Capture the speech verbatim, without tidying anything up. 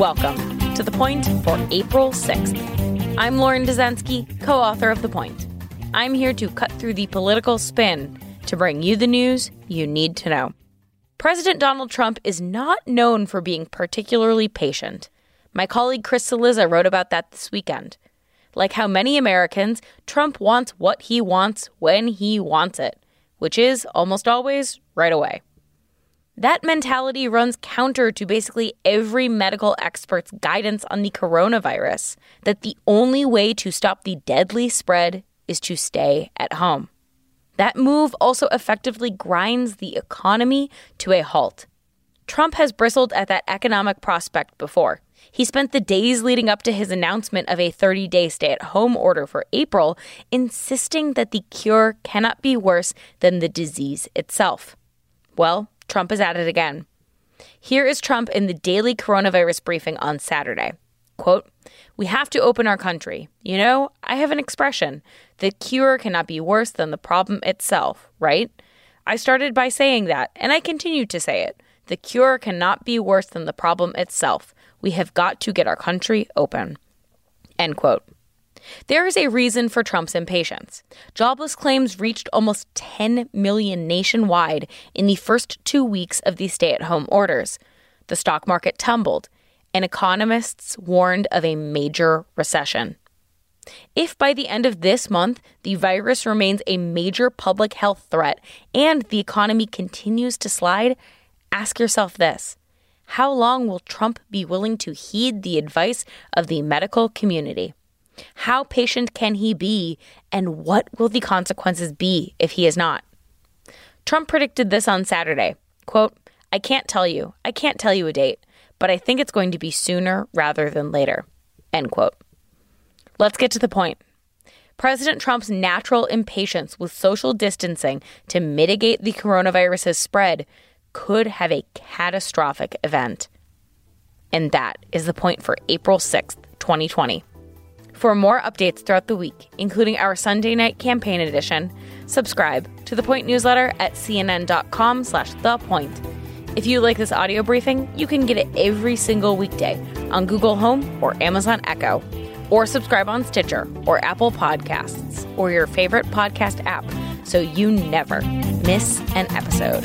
Welcome to The Point for April sixth. I'm Lauren Dezenski, co-author of The Point. I'm here to cut through the political spin to bring you the news you need to know. President Donald Trump is not known for being particularly patient. My colleague Chris Cillizza wrote about that this weekend. Like how many Americans, Trump wants what he wants when he wants it, which is almost always right away. That mentality runs counter to basically every medical expert's guidance on the coronavirus, that the only way to stop the deadly spread is to stay at home. That move also effectively grinds the economy to a halt. Trump has bristled at that economic prospect before. He spent the days leading up to his announcement of a thirty-day stay-at-home order for April, insisting that the cure cannot be worse than the disease itself. Well, Trump is at it again. Here is Trump in the daily coronavirus briefing on Saturday. Quote, "We have to open our country. You know, I have an expression. The cure cannot be worse than the problem itself, right? I started by saying that, and I continue to say it. The cure cannot be worse than the problem itself. We have got to get our country open." End quote. There is a reason for Trump's impatience. Jobless claims reached almost ten million nationwide in the first two weeks of the stay-at-home orders. The stock market tumbled, and economists warned of a major recession. If by the end of this month, the virus remains a major public health threat and the economy continues to slide, ask yourself this. How long will Trump be willing to heed the advice of the medical community? How patient can he be, and what will the consequences be if he is not? Trump predicted this on Saturday. Quote, "I can't tell you. I can't tell you a date, but I think it's going to be sooner rather than later." End quote. Let's get to the point. President Trump's natural impatience with social distancing to mitigate the coronavirus's spread could have a catastrophic event. And that is the point for April sixth, twenty twenty. For more updates throughout the week, including our Sunday night campaign edition, subscribe to The Point newsletter at cnn.com slash The Point. If you like this audio briefing, you can get it every single weekday on Google Home or Amazon Echo, or subscribe on Stitcher or Apple Podcasts or your favorite podcast app so you never miss an episode.